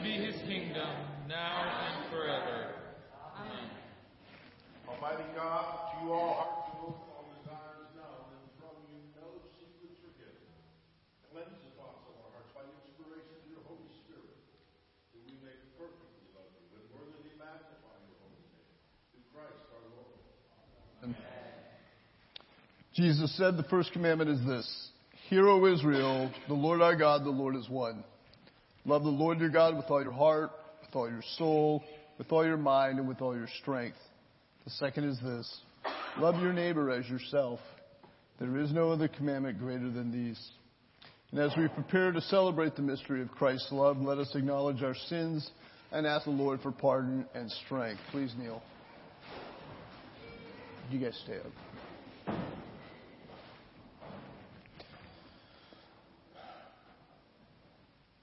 Blessed be his kingdom, now and forever. Amen. Almighty God, to you all hearts and most all desires known, and from you no secrets are hidden. Cleanse the thoughts of our hearts by the inspiration of your Holy Spirit, that we may perfectly love you and worthily magnify your holy name. Through Christ our Lord. Amen. Jesus said the first commandment is this: Hear, O Israel, the Lord our God, the Lord is one. Love the Lord your God with all your heart, with all your soul, with all your mind, and with all your strength. The second is this: love your neighbor as yourself. There is no other commandment greater than these. And as we prepare to celebrate the mystery of Christ's love, let us acknowledge our sins and ask the Lord for pardon and strength. Please kneel. You guys stay up.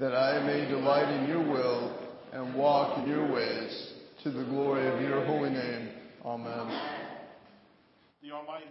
that I may delight in your will and walk in your ways, to the glory of your holy name. Amen. The Almighty.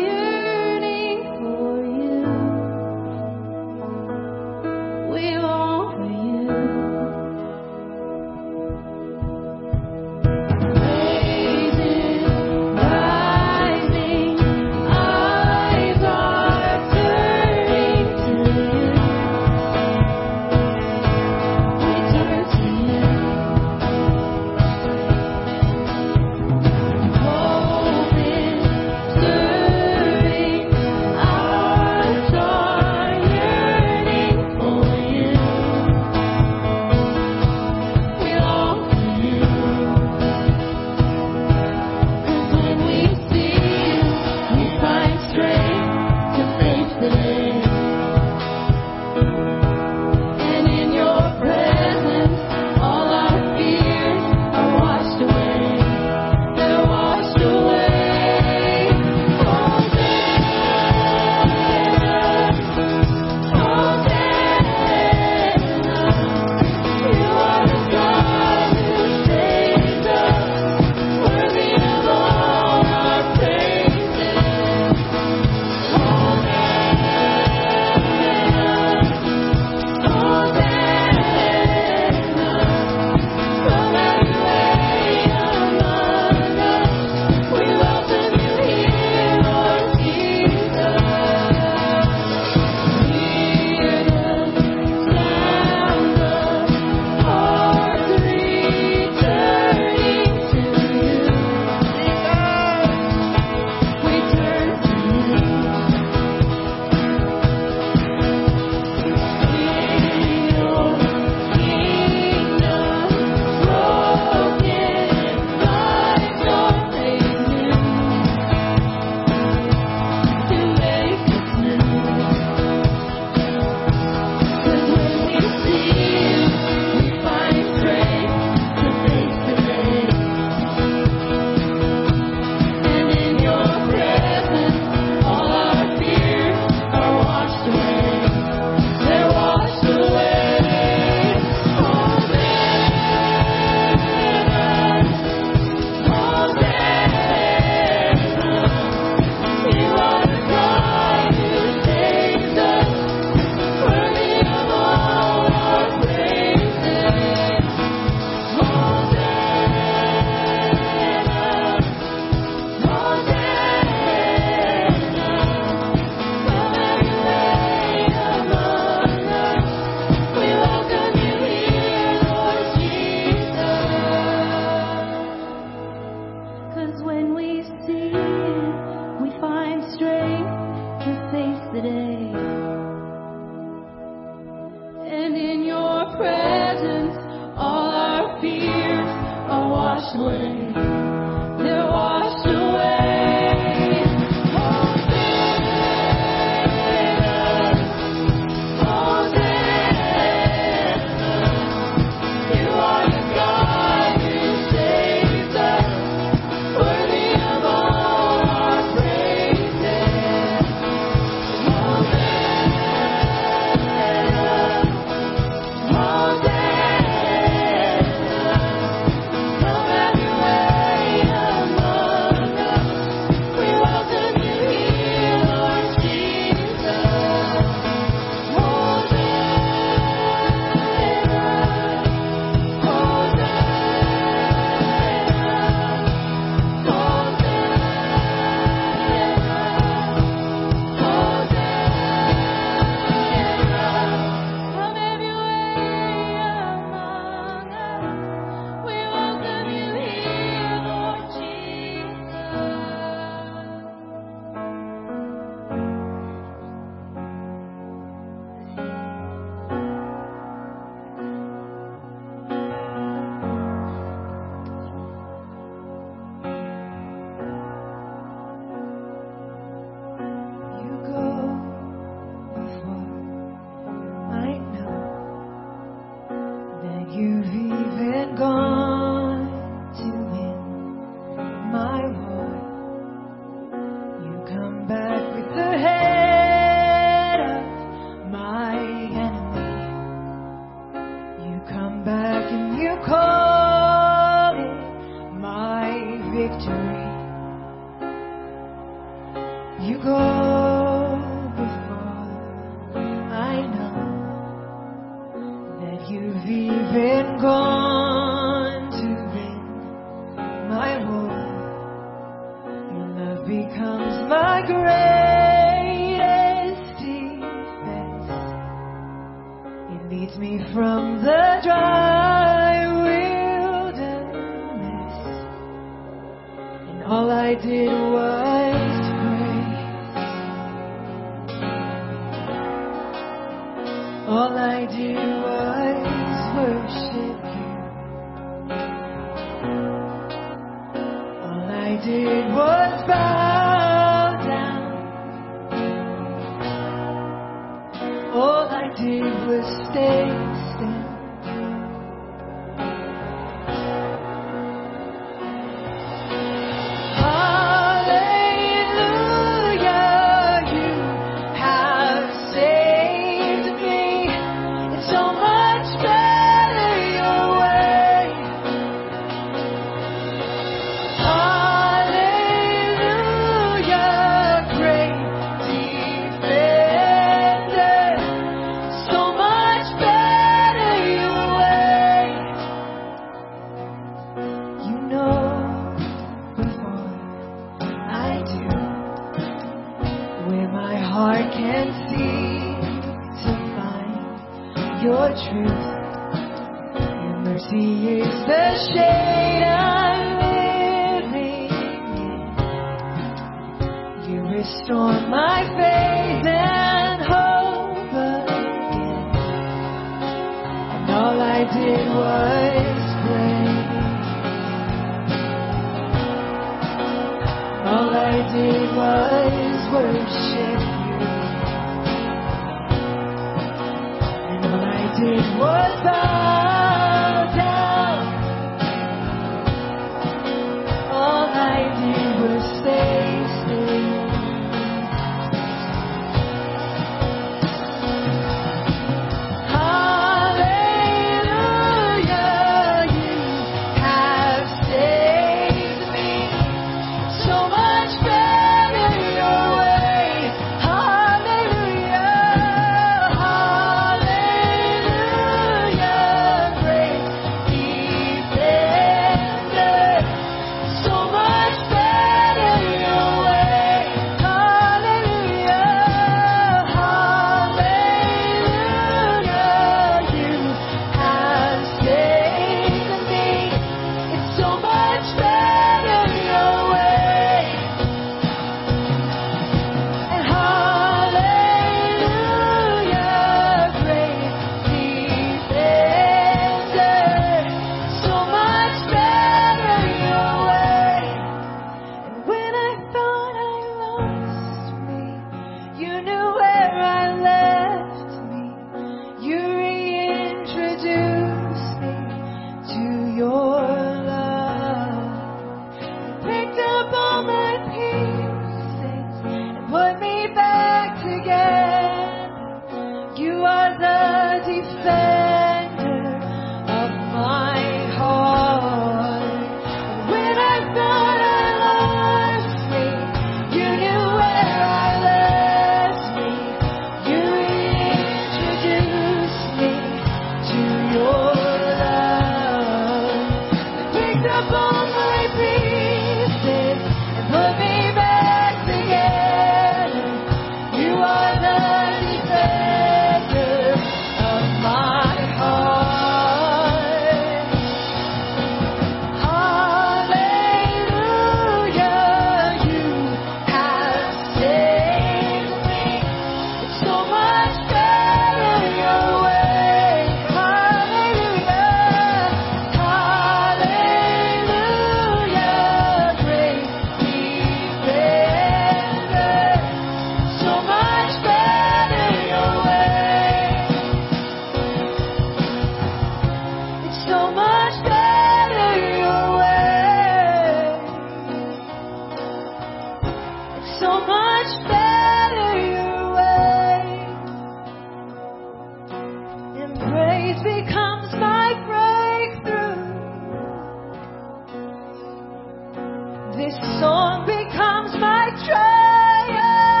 This song becomes my triumph.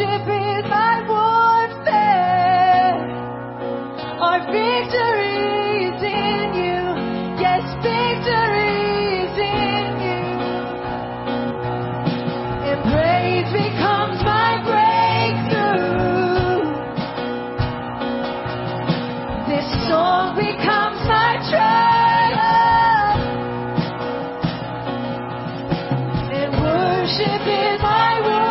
Worship is my warfare. Our victory is in you. Yes, victory is in you. And praise becomes my breakthrough. This song becomes my triumph. And worship is my warfare.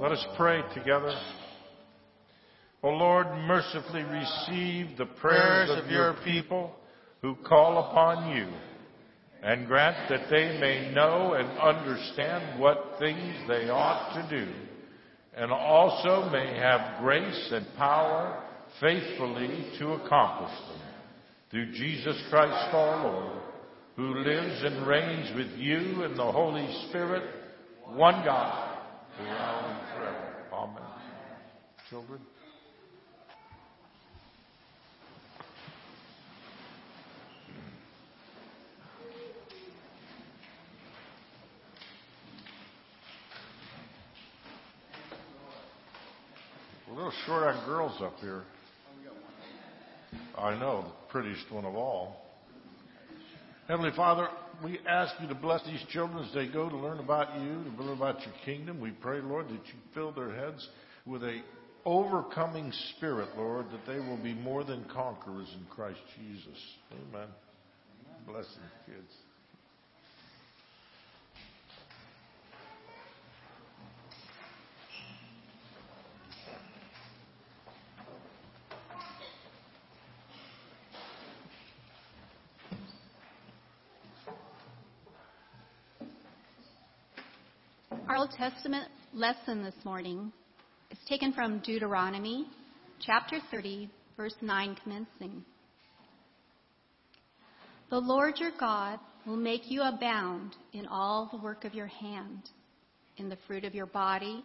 Let us pray together. O Lord, mercifully receive the prayers of your people who call upon you, and grant that they may know and understand what things they ought to do, and also may have grace and power faithfully to accomplish them. Through Jesus Christ our Lord, who lives and reigns with you in the Holy Spirit, one God, now and forever. Amen. Children. We're a little short on girls up here. I know, the prettiest one of all. Heavenly Father, we ask you to bless these children as they go to learn about you, to learn about your kingdom. We pray, Lord, that you fill their heads with an overcoming spirit, Lord, that they will be more than conquerors in Christ Jesus. Amen. Bless these kids. Our Old Testament lesson this morning is taken from Deuteronomy chapter 30, verse 9 commencing. The Lord your God will make you abound in all the work of your hand, in the fruit of your body,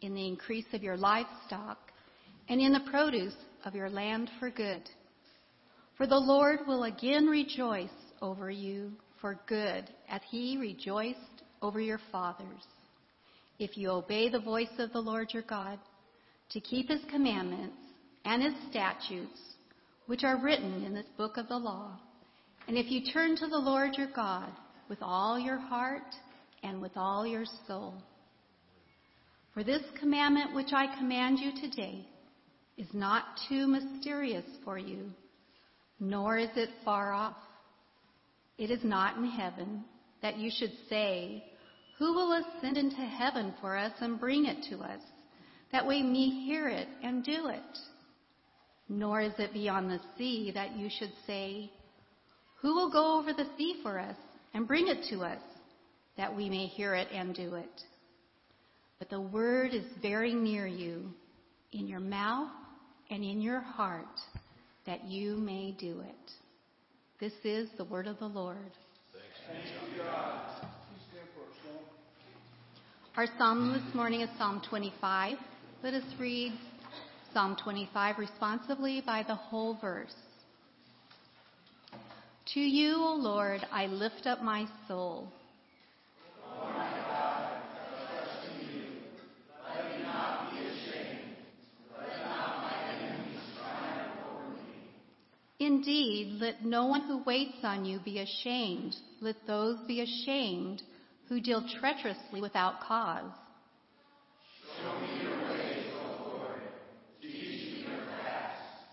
in the increase of your livestock, and in the produce of your land for good. For the Lord will again rejoice over you for good, as he rejoiced over your fathers, if you obey the voice of the Lord your God, to keep his commandments and his statutes, which are written in this book of the law, and if you turn to the Lord your God with all your heart and with all your soul. For this commandment which I command you today is not too mysterious for you, nor is it far off. It is not in heaven, that you should say, "Who will ascend into heaven for us and bring it to us, that we may hear it and do it?" Nor is it beyond the sea that you should say, "Who will go over the sea for us and bring it to us, that we may hear it and do it?" But the word is very near you, in your mouth and in your heart, that you may do it. This is the word of the Lord. Thanks be to God. Our psalm this morning is Psalm 25. Let us read Psalm 25 responsively by the whole verse. To you, O Lord, I lift up my soul. O my God, I trust in you. Let me not be ashamed. Let not my enemies triumph over me. Indeed, let no one who waits on you be ashamed. Let those be ashamed who deal treacherously without cause. Show me your ways, O Lord. Teach me your paths.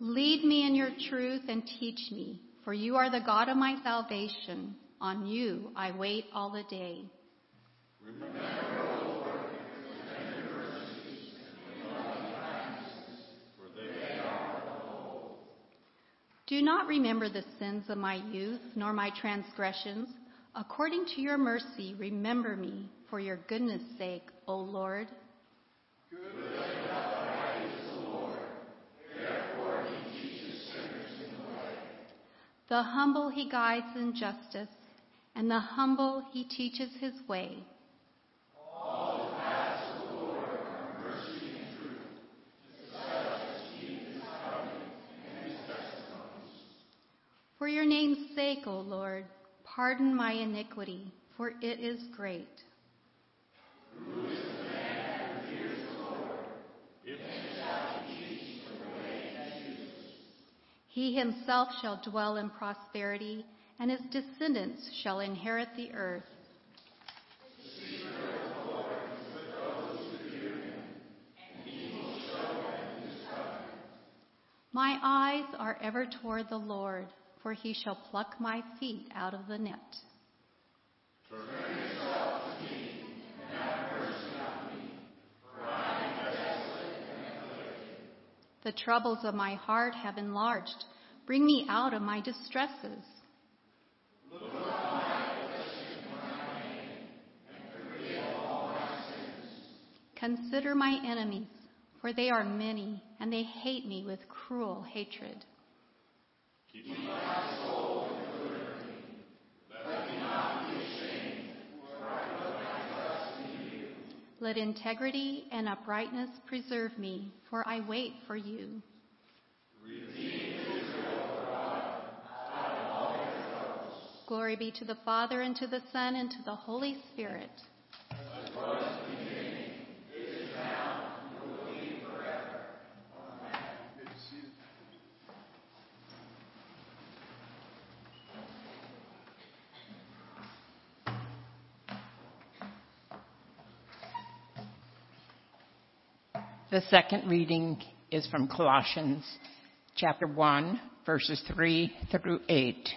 Lead me in your truth and teach me, for you are the God of my salvation. On you I wait all the day. Remember, O Lord, your mercies and loving kindnesses, for they are of old. Do not remember the sins of my youth, nor my transgressions. According to your mercy, remember me, for your goodness' sake, O Lord. Good and upright is the Lord, therefore he teaches sinners in the way. The humble he guides in justice, and the humble he teaches his way. All the paths of the Lord are mercy and truth, to such as keep his covenant and his testimonies. For your name's sake, O Lord, pardon my iniquity, for it is great. Who is the man who fears the Lord? Him shall he teach the way he chooses. He himself shall dwell in prosperity, and his descendants shall inherit the earth. The secret of the Lord is with those who fear him, and he will show them his covenant. My eyes are ever toward the Lord, for he shall pluck my feet out of the net. Turn yourself to me, and have mercy on me, for I am desolate and afflicted. The troubles of my heart have enlarged. Bring me out of my distresses. Look on my affliction when I am, and forgive all my sins. Consider my enemies, for they are many, and they hate me with cruel hatred. Keep my soul in liberty. Let me not be ashamed, for I put my trust in you. Let integrity and uprightness preserve me, for I wait for you. Redeem Israel, for God, out of all their troubles. Glory be to the Father, and to the Son, and to the Holy Spirit. As was in the beginning, is now, and will be forever. Amen. The second reading is from Colossians chapter 1, verses 3 through 8.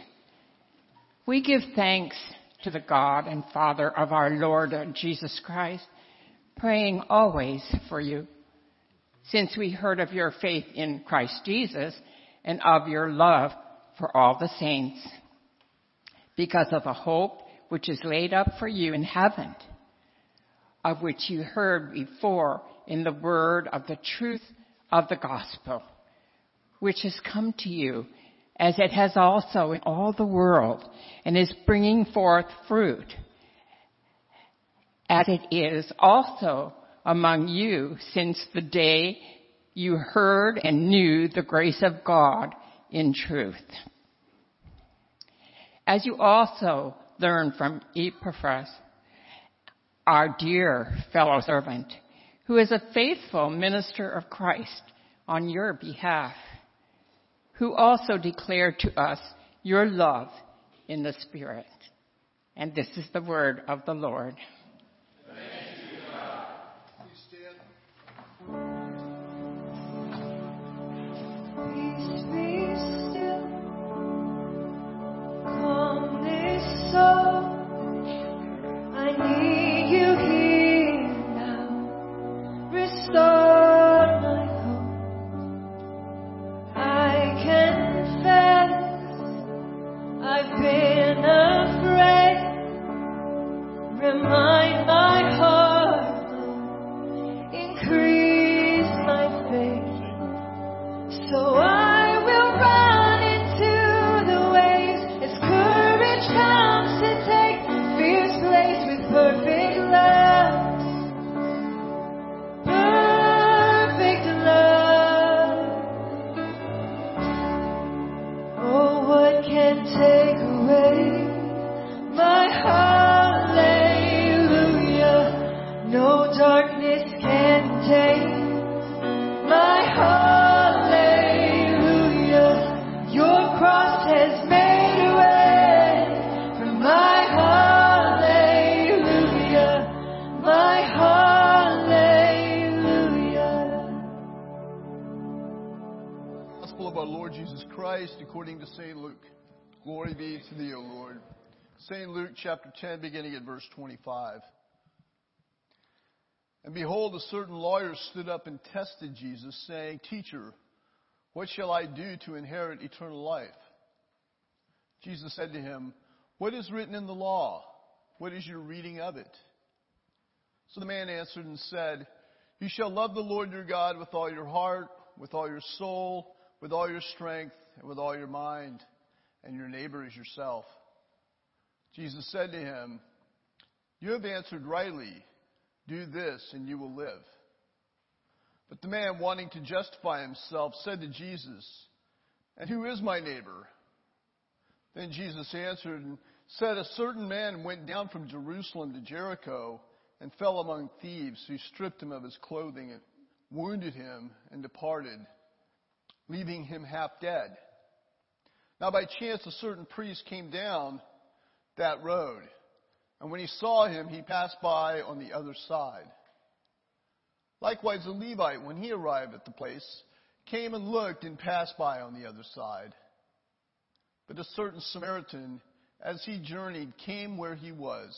We give thanks to the God and Father of our Lord Jesus Christ, praying always for you, since we heard of your faith in Christ Jesus and of your love for all the saints, because of a hope which is laid up for you in heaven, of which you heard before in the word of the truth of the gospel, which has come to you, as it has also in all the world, and is bringing forth fruit, as it is also among you since the day you heard and knew the grace of God in truth. As you also learn from Epaphras, our dear fellow servant, who is a faithful minister of Christ on your behalf, who also declared to us your love in the Spirit. And this is the word of the Lord. Thanks be to God. Please stand. Peace be still. Calm this soul. I need you here now. Restore. Glory be to thee, O Lord. St. Luke chapter 10, beginning at verse 25. And behold, a certain lawyer stood up and tested Jesus, saying, Teacher, what shall I do to inherit eternal life? Jesus said to him, What is written in the law? What is your reading of it? So the man answered and said, You shall love the Lord your God with all your heart, with all your soul, with all your strength, and with all your mind. And your neighbor is yourself. Jesus said to him, You have answered rightly. Do this, and you will live. But the man, wanting to justify himself, said to Jesus, And who is my neighbor? Then Jesus answered and said, A certain man went down from Jerusalem to Jericho and fell among thieves, who stripped him of his clothing and wounded him and departed, leaving him half dead. Now by chance a certain priest came down that road, and when he saw him, he passed by on the other side. Likewise a Levite, when he arrived at the place, came and looked and passed by on the other side. But a certain Samaritan, as he journeyed, came where he was.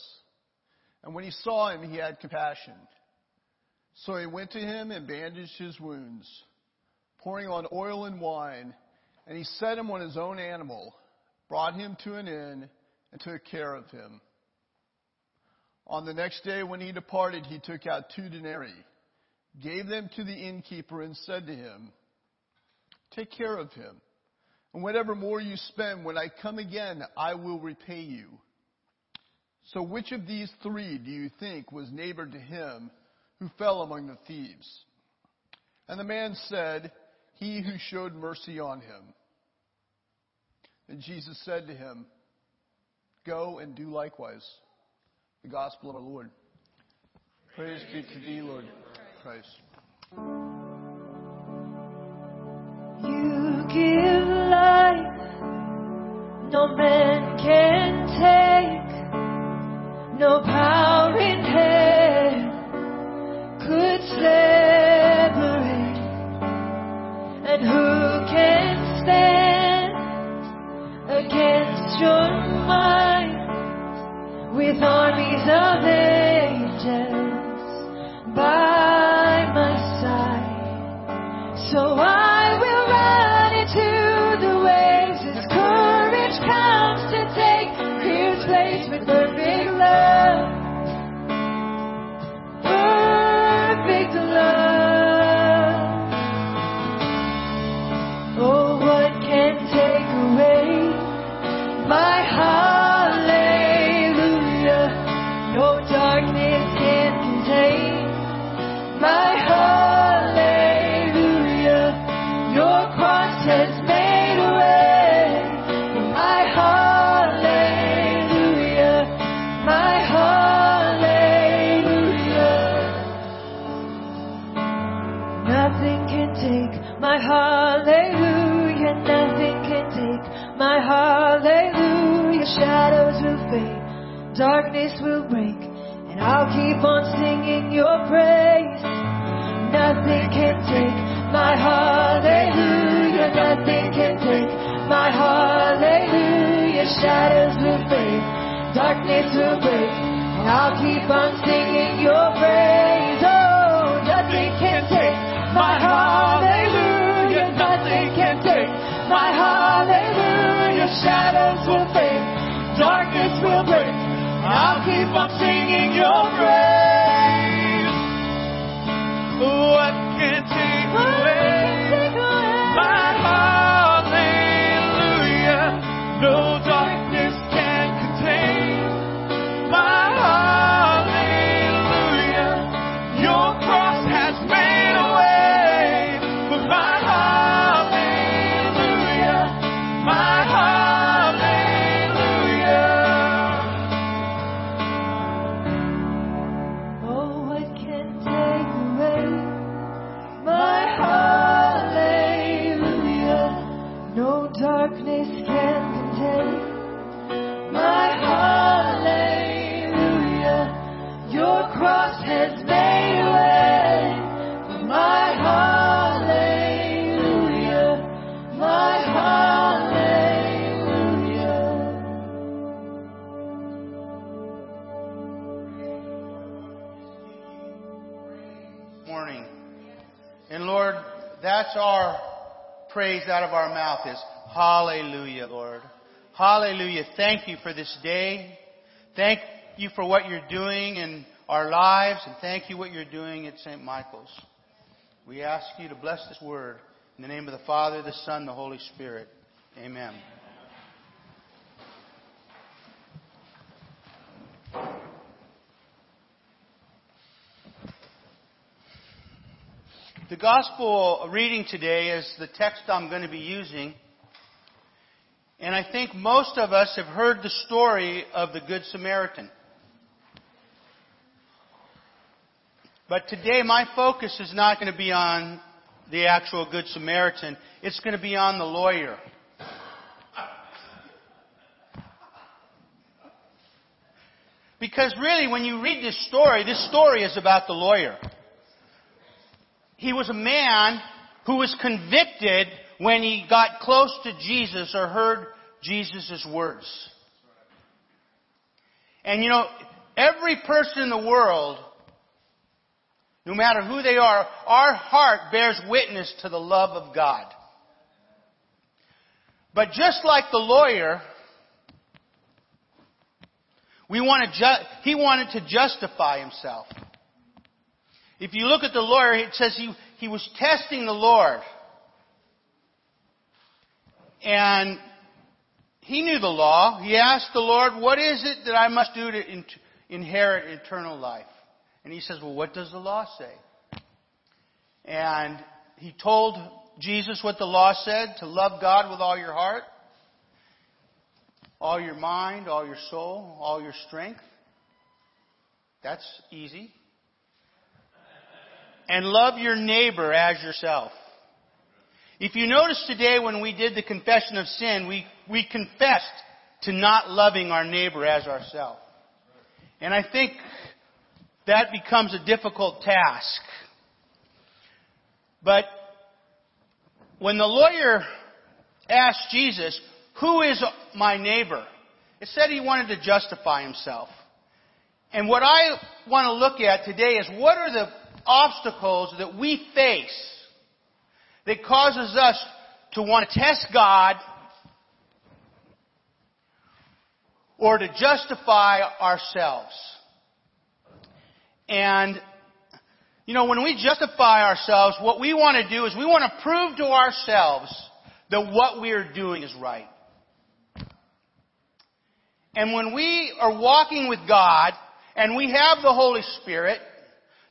And when he saw him, he had compassion. So he went to him and bandaged his wounds, pouring on oil and wine. And he set him on his own animal, brought him to an inn, and took care of him. On the next day when he departed, he took out 2 denarii, gave them to the innkeeper, and said to him, "Take care of him, and whatever more you spend, when I come again, I will repay you." So which of these 3 do you think was neighbor to him who fell among the thieves? And the man said, "He who showed mercy on him." And Jesus said to him, "Go and do likewise." The gospel of our Lord. Praise be to thee, Lord Christ. You give life, no man can take, no power in hell could separate, and who can stand against your might? With armies of angels by my side, so I will run into the waves as courage comes to take His place with perfect love. Perfect love. Oh, what can take away my heart? My hallelujah, nothing can take my hallelujah. Shadows will fade, darkness will break, and I'll keep on singing your praise. Nothing can take my hallelujah, nothing can take my hallelujah. Shadows will fade, darkness will break, and I'll keep on singing your praise. Oh, nothing can take my hallelujah. Nothing can take my hallelujah. Shadows will fade, darkness will break. I'll keep on singing your praise. What can take away my hallelujah? No darkness can contain my hallelujah. Your cross has made a way for my. That's our praise out of our mouth is hallelujah, Lord. Hallelujah. Thank you for this day. Thank you for what you're doing in our lives, and thank you what you're doing at St. Michael's. We ask you to bless this word in the name of the Father, the Son, the Holy Spirit. Amen. The gospel reading today is the text I'm going to be using. And I think most of us have heard the story of the Good Samaritan. But today my focus is not going to be on the actual Good Samaritan. It's going to be on the lawyer. Because really when you read this story is about the lawyer. He was a man who was convicted when he got close to Jesus or heard Jesus' words. And you know, every person in the world, no matter who they are, our heart bears witness to the love of God. But just like the lawyer, he wanted to justify himself. If you look at the lawyer, it says he was testing the Lord. And he knew the law. He asked the Lord, what is it that I must do to inherit eternal life? And he says, well, what does the law say? And he told Jesus what the law said, to love God with all your heart, all your mind, all your soul, all your strength. That's easy. And love your neighbor as yourself. If you notice today when we did the confession of sin, we confessed to not loving our neighbor as ourselves. And I think that becomes a difficult task. But when the lawyer asked Jesus, who is my neighbor? It said he wanted to justify himself. And what I want to look at today is what are the obstacles that we face that causes us to want to test God or to justify ourselves. And, you know, when we justify ourselves, what we want to do is we want to prove to ourselves that what we are doing is right. And when we are walking with God and we have the Holy Spirit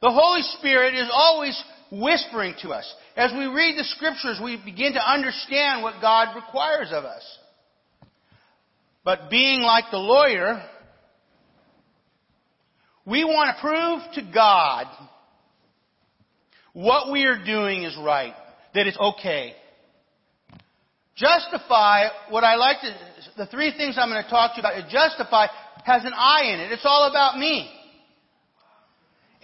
is always whispering to us. As we read the Scriptures, we begin to understand what God requires of us. But being like the lawyer, we want to prove to God what we are doing is right, that it's okay. Justify, the three things I'm going to talk to you about, justify has an I in it. It's all about me.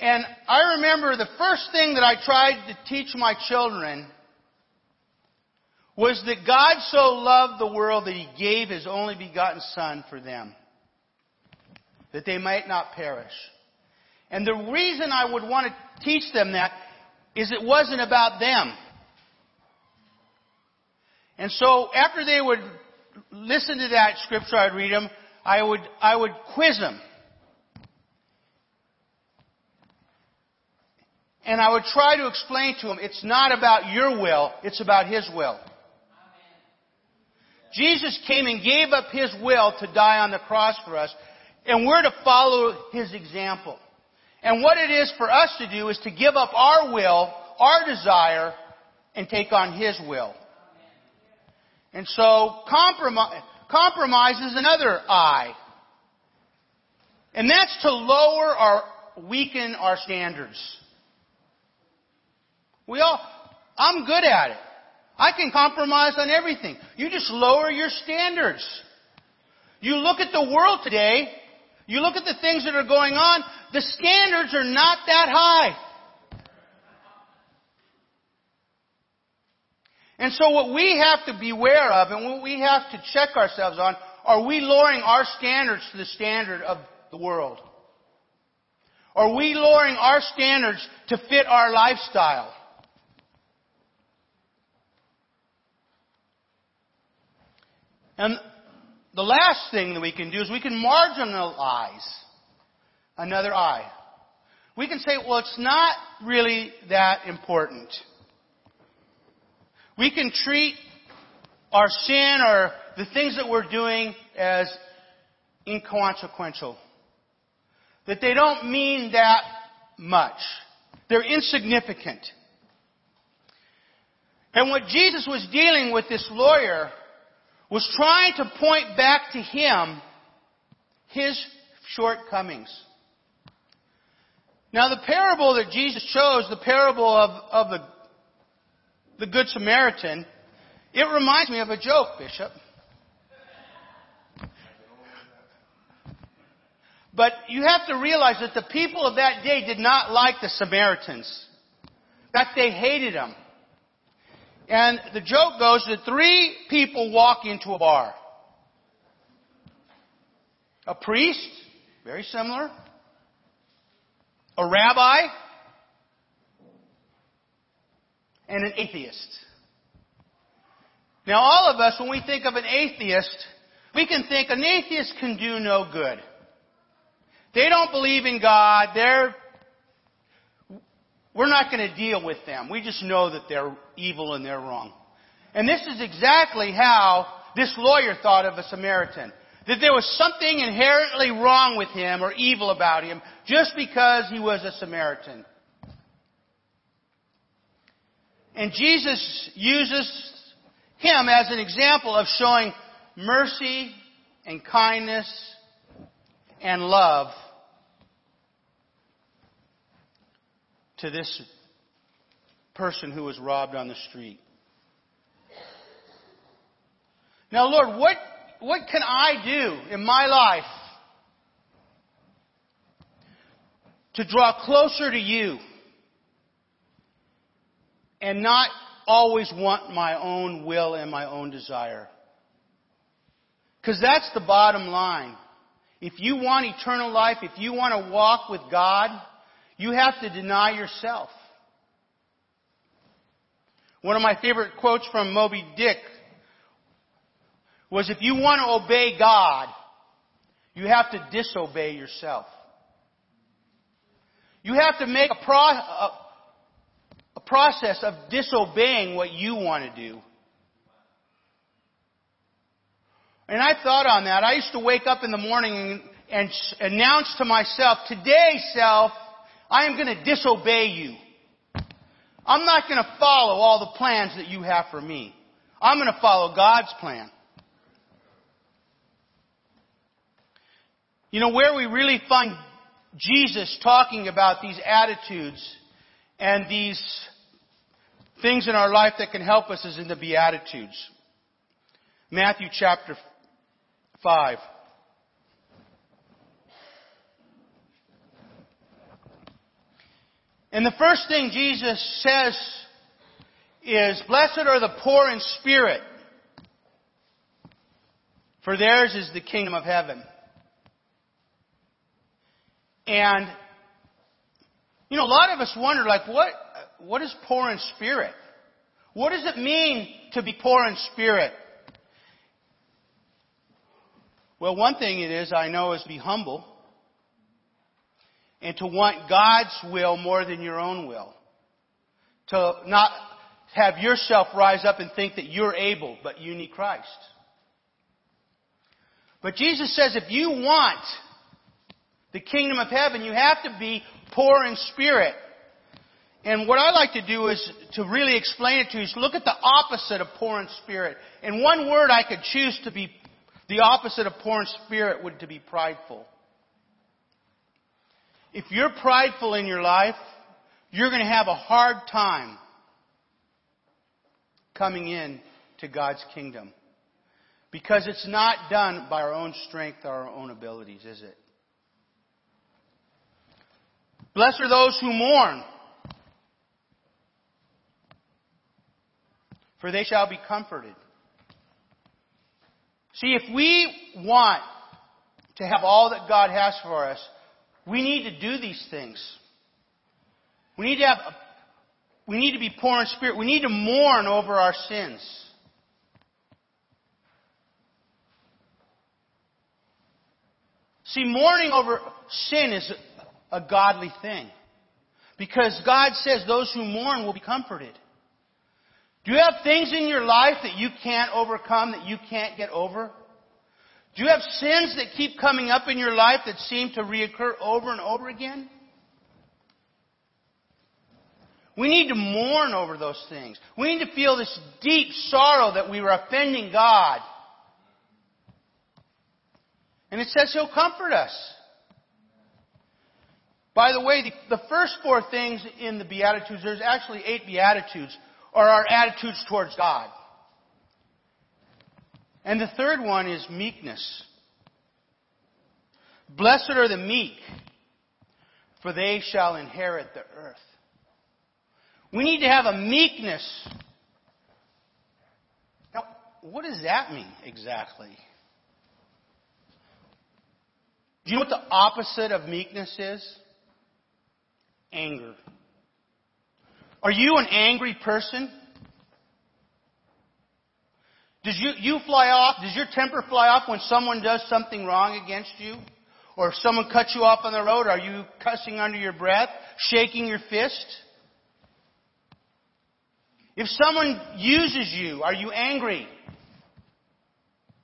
And I remember the first thing that I tried to teach my children was that God so loved the world that He gave His only begotten Son for them, that they might not perish. And the reason I would want to teach them that is it wasn't about them. And so after they would listen to that scripture, I'd read them, I would quiz them. And I would try to explain to him, it's not about your will, it's about His will. Amen. Jesus came and gave up His will to die on the cross for us, and we're to follow His example. And what it is for us to do is to give up our will, our desire, and take on His will. Amen. And so compromise is another I. And that's to lower or weaken our standards. I'm good at it. I can compromise on everything. You just lower your standards. You look at the world today. You look at the things that are going on. The standards are not that high. And so what we have to beware of and what we have to check ourselves on, are we lowering our standards to the standard of the world? Are we lowering our standards to fit our lifestyle? And the last thing that we can do is we can marginalize another I. We can say, well, it's not really that important. We can treat our sin or the things that we're doing as inconsequential. That they don't mean that much. They're insignificant. And what Jesus was dealing with this lawyer was trying to point back to him his shortcomings. Now the parable that Jesus chose, the parable of the Good Samaritan, it reminds me of a joke, Bishop. But you have to realize that the people of that day did not like the Samaritans. That they hated them. And the joke goes that three people walk into a bar. A priest, very similar. A rabbi. And an atheist. Now, all of us, when we think of an atheist, we can think an atheist can do no good. They don't believe in God. We're not going to deal with them. We just know that they're evil and they're wrong. And this is exactly how this lawyer thought of a Samaritan. That there was something inherently wrong with him or evil about him just because he was a Samaritan. And Jesus uses him as an example of showing mercy and kindness and love to this person who was robbed on the street. Now, Lord, what can I do in my life to draw closer to you and not always want my own will and my own desire? Because that's the bottom line. If you want eternal life, if you want to walk with God, you have to deny yourself. One of my favorite quotes from Moby Dick was, if you want to obey God, you have to disobey yourself. You have to make a process of disobeying what you want to do. And I thought on that. I used to wake up in the morning and announce to myself, today, self, I am going to disobey you. I'm not going to follow all the plans that you have for me. I'm going to follow God's plan. You know, where we really find Jesus talking about these attitudes and these things in our life that can help us is in the Beatitudes. Matthew chapter 5. And the first thing Jesus says is, blessed are the poor in spirit, for theirs is the kingdom of heaven. And, you know, a lot of us wonder, like, what is poor in spirit? What does it mean to be poor in spirit? Well, one thing it is, I know, is to be humble and to want God's will more than your own will. To not have yourself rise up and think that you're able, but you need Christ. But Jesus says if you want the kingdom of heaven, you have to be poor in spirit. And what I like to do is to really explain it to you is look at the opposite of poor in spirit. And one word I could choose to be the opposite of poor in spirit would to be prideful. If you're prideful in your life, you're going to have a hard time coming in to God's kingdom. Because it's not done by our own strength or our own abilities, is it? Blessed are those who mourn, for they shall be comforted. See, if we want to have all that God has for us, we need to do these things. We need to be poor in spirit. We need to mourn over our sins. See, mourning over sin is a godly thing. Because God says those who mourn will be comforted. Do you have things in your life that you can't overcome, that you can't get over? Do you have sins that keep coming up in your life that seem to reoccur over and over again? We need to mourn over those things. We need to feel this deep sorrow that we were offending God. And it says He'll comfort us. By the way, the first four things in the Beatitudes, there's actually 8 Beatitudes, are our attitudes towards God. And the third one is meekness. Blessed are the meek, for they shall inherit the earth. We need to have a meekness. Now, what does that mean exactly? Do you know what the opposite of meekness is? Anger. Are you an angry person? Does you fly off? Does your temper fly off when someone does something wrong against you? Or if someone cuts you off on the road, are you cussing under your breath, shaking your fist? If someone uses you, are you angry?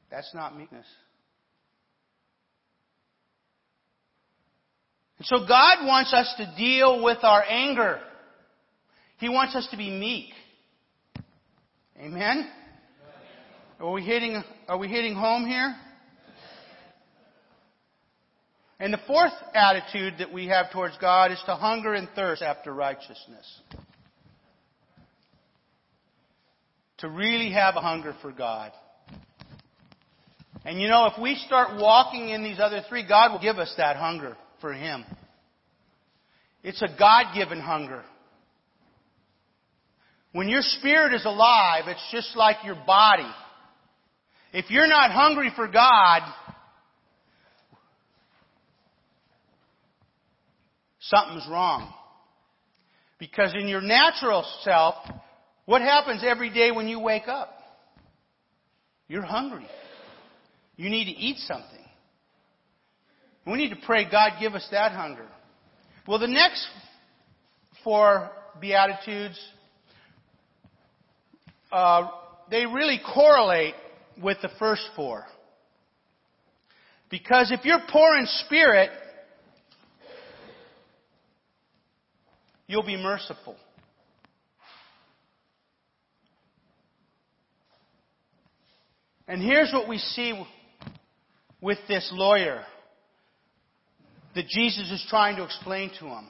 That's not meekness. And so God wants us to deal with our anger. He wants us to be meek. Amen? Are we hitting home here? And the fourth attitude that we have towards God is to hunger and thirst after righteousness. To really have a hunger for God. And you know, if we start walking in these other three, God will give us that hunger for Him. It's a God-given hunger. When your spirit is alive, it's just like your body. If you're not hungry for God, something's wrong. Because in your natural self, what happens every day when you wake up? You're hungry. You need to eat something. We need to pray, God, give us that hunger. Well, the next four Beatitudes, they really correlate with the first four. Because if you're poor in spirit, you'll be merciful. And here's what we see with this lawyer that Jesus is trying to explain to him.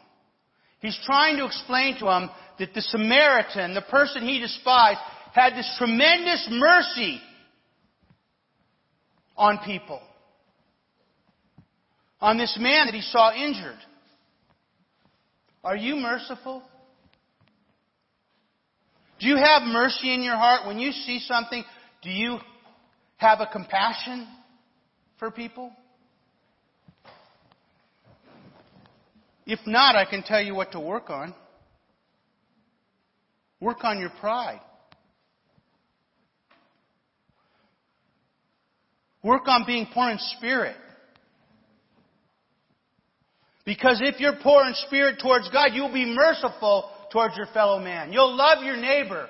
He's trying to explain to him that the Samaritan, the person he despised, had this tremendous mercy on people. On this man that he saw injured. Are you merciful? Do you have mercy in your heart? When you see something, do you have a compassion for people? If not, I can tell you what to work on. Work on your pride. Work on being poor in spirit. Because if you're poor in spirit towards God, you'll be merciful towards your fellow man. You'll love your neighbor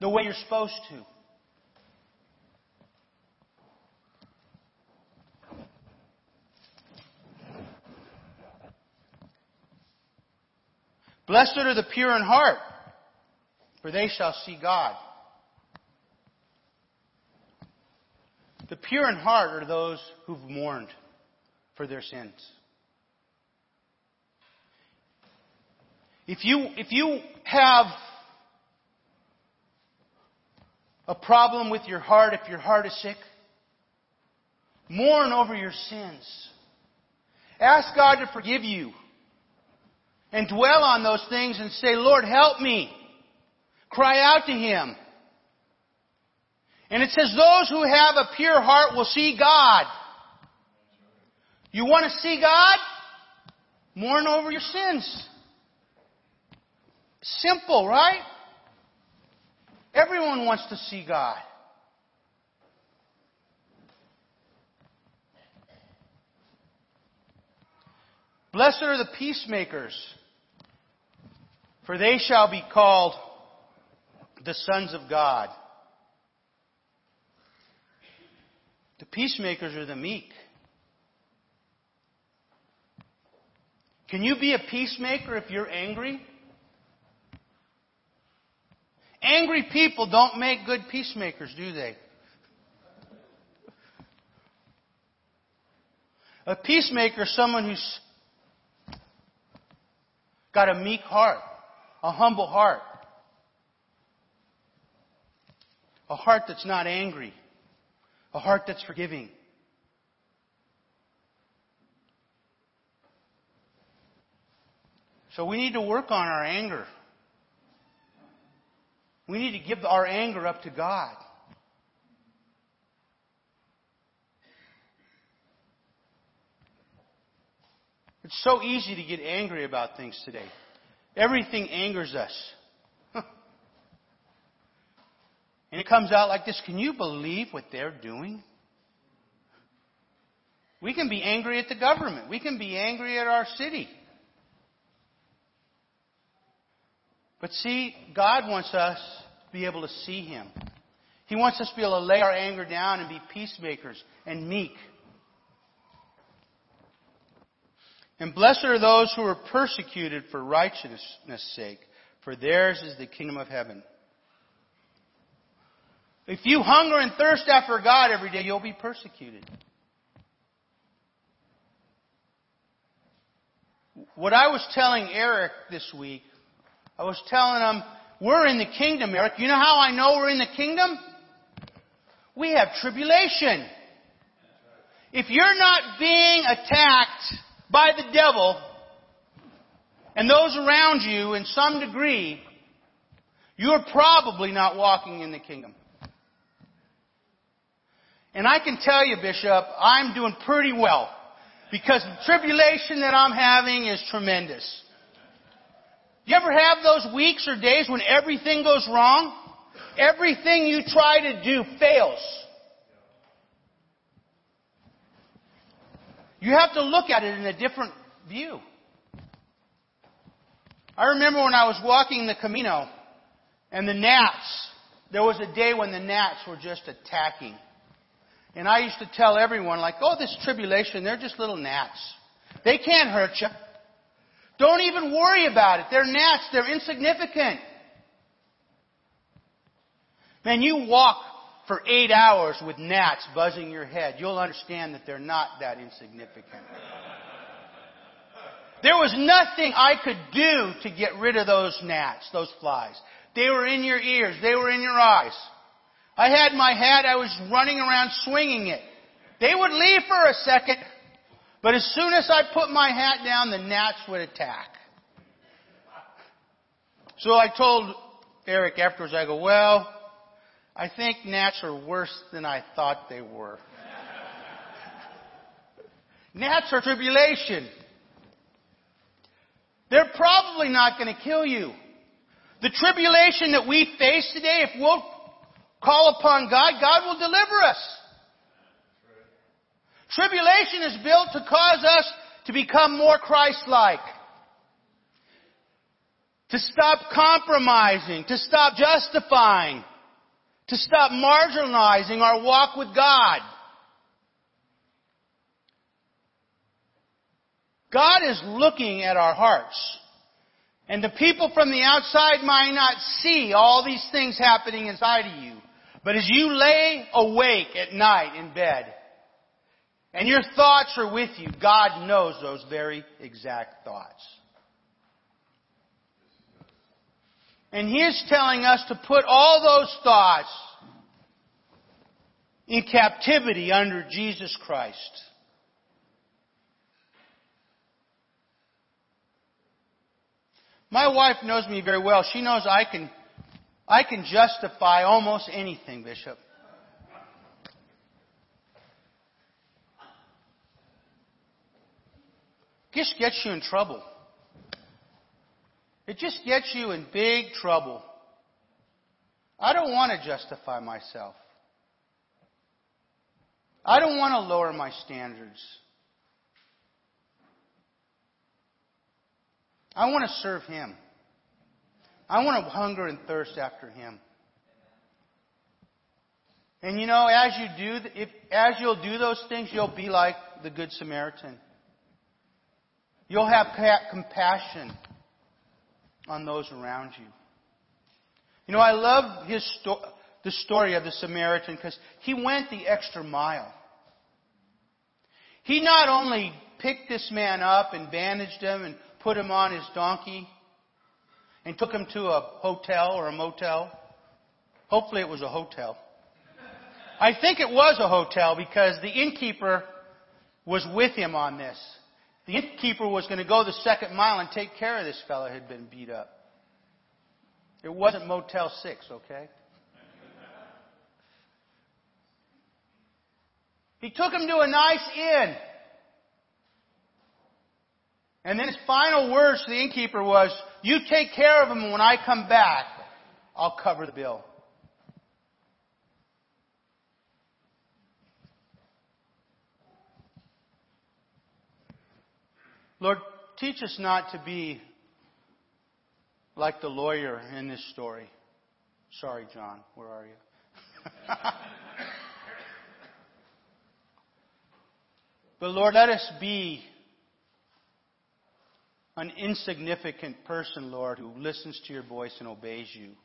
the way you're supposed to. Blessed are the pure in heart, for they shall see God. The pure in heart are those who've mourned for their sins. If you have a problem with your heart, if your heart is sick, mourn over your sins. Ask God to forgive you. And dwell on those things and say, Lord, help me. Cry out to Him. And it says, those who have a pure heart will see God. You want to see God? Mourn over your sins. Simple, right? Everyone wants to see God. Blessed are the peacemakers. For they shall be called the sons of God. The peacemakers are the meek. Can you be a peacemaker if you're angry? Angry people don't make good peacemakers, do they? A peacemaker is someone who's got a meek heart, a humble heart. A heart that's not angry. A heart that's forgiving. So we need to work on our anger. We need to give our anger up to God. It's so easy to get angry about things today. Everything angers us. And it comes out like this. Can you believe what they're doing? We can be angry at the government. We can be angry at our city. But see, God wants us to be able to see Him. He wants us to be able to lay our anger down and be peacemakers and meek. And blessed are those who are persecuted for righteousness' sake, for theirs is the kingdom of heaven. If you hunger and thirst after God every day, you'll be persecuted. What I was telling Eric this week, I was telling him, we're in the kingdom, Eric. You know how I know we're in the kingdom? We have tribulation. If you're not being attacked by the devil and those around you in some degree, you're probably not walking in the kingdom. And I can tell you, Bishop, I'm doing pretty well because the tribulation that I'm having is tremendous. You ever have those weeks or days when everything goes wrong? Everything you try to do fails. You have to look at it in a different view. I remember when I was walking the Camino and the gnats, there was a day when the gnats were just attacking. And I used to tell everyone, like, oh, this tribulation, they're just little gnats. They can't hurt you. Don't even worry about it. They're gnats. They're insignificant. Man, you walk for 8 hours with gnats buzzing your head. You'll understand that they're not that insignificant. There was nothing I could do to get rid of those gnats, those flies. They were in your ears. They were in your eyes. I had my hat. I was running around swinging it. They would leave for a second. But as soon as I put my hat down, the gnats would attack. So I told Eric afterwards, I go, well, I think gnats are worse than I thought they were. Gnats are tribulation. They're probably not going to kill you. The tribulation that we face today, if we'll call upon God, God will deliver us. Tribulation is built to cause us to become more Christ-like. To stop compromising. To stop justifying. To stop marginalizing our walk with God. God is looking at our hearts. And the people from the outside might not see all these things happening inside of you. But as you lay awake at night in bed, and your thoughts are with you, God knows those very exact thoughts. And He is telling us to put all those thoughts in captivity under Jesus Christ. My wife knows me very well. She knows I can justify almost anything, Bishop. It just gets you in trouble. It just gets you in big trouble. I don't want to justify myself. I don't want to lower my standards. I want to serve Him. I want to hunger and thirst after Him. And you know, as you'll do those things, you'll be like the Good Samaritan. You'll have compassion on those around you. You know, I love the story of the Samaritan because he went the extra mile. He not only picked this man up and bandaged him and put him on his donkey and took him to a hotel or a motel. Hopefully it was a hotel. I think it was a hotel because the innkeeper was with him on this. The innkeeper was going to go the second mile and take care of this fellow who had been beat up. It wasn't Motel 6, okay? He took him to a nice inn. And then his final words to the innkeeper was, "You take care of him, and when I come back, I'll cover the bill." Lord, teach us not to be like the lawyer in this story. Sorry, John, where are you? But Lord, let us be an insignificant person, Lord, who listens to your voice and obeys you.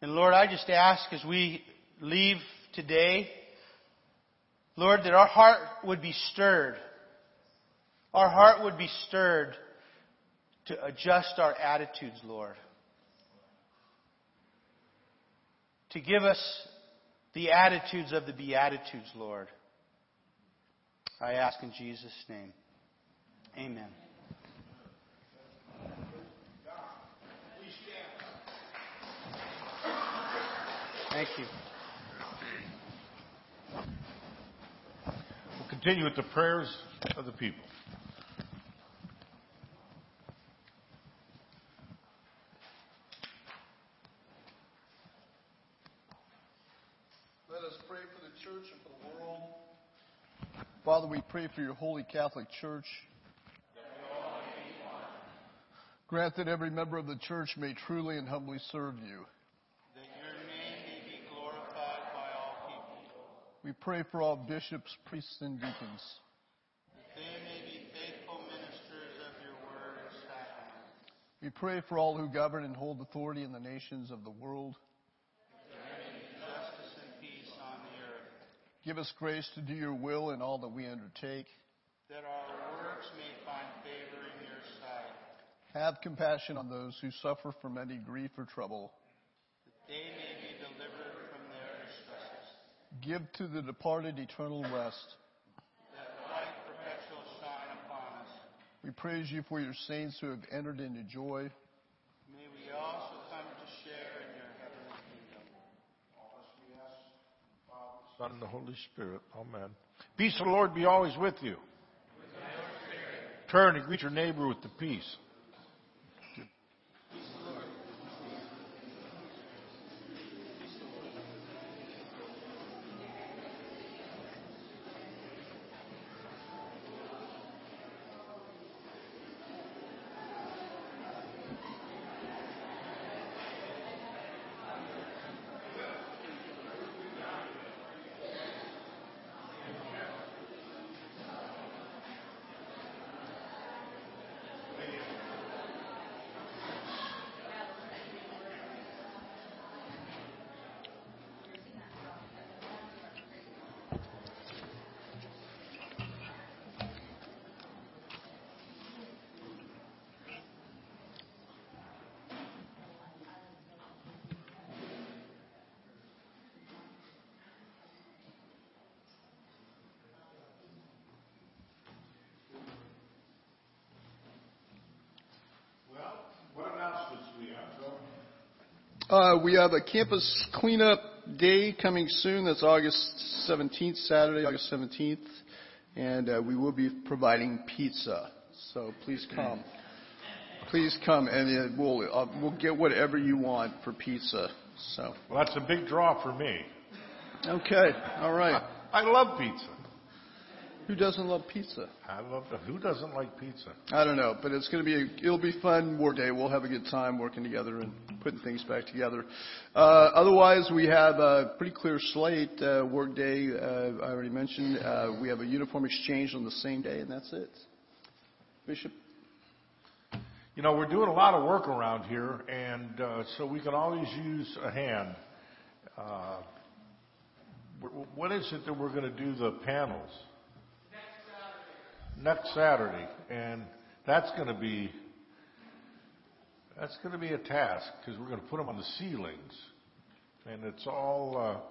And Lord, I just ask as we leave today, Lord, that our heart would be stirred. Our heart would be stirred to adjust our attitudes, Lord. To give us the attitudes of the Beatitudes, Lord. I ask in Jesus' name. Amen. Thank you. We'll continue with the prayers of the people. Father, we pray for your holy Catholic Church. Grant that every member of the church may truly and humbly serve you. That your name may be glorified by all people. We pray for all bishops, priests, and deacons. That they may be faithful ministers of your word and sacrament. We pray for all who govern and hold authority in the nations of the world. Give us grace to do your will in all that we undertake. That our works may find favor in your sight. Have compassion on those who suffer from any grief or trouble. That they may be delivered from their distresses. Give to the departed eternal rest. That light perpetual shine upon us. We praise you for your saints who have entered into joy. May we also come to share in your heavenly kingdom. All this we ask. Son, the Holy Spirit. Amen. Peace of the Lord be always with you. With your spirit. Turn and greet your neighbor with the peace. We have a campus cleanup day coming soon. That's August 17th, Saturday, August 17th. And we will be providing pizza. So please come. Please come, and we'll get whatever you want for pizza. So. Well, that's a big draw for me. Okay. All right. I love pizza. Who doesn't love pizza? Who doesn't like pizza? I don't know, but it's going to be it'll be fun war day. We'll have a good time working together and putting things back together. Otherwise, we have a pretty clear slate. Work day, I already mentioned. We have a uniform exchange on the same day, and that's it. Bishop? You know, we're doing a lot of work around here, and so we can always use a hand. When is it that we're going to do the panels? Next Saturday, and that's going to be a task because we're going to put them on the ceilings, and it's all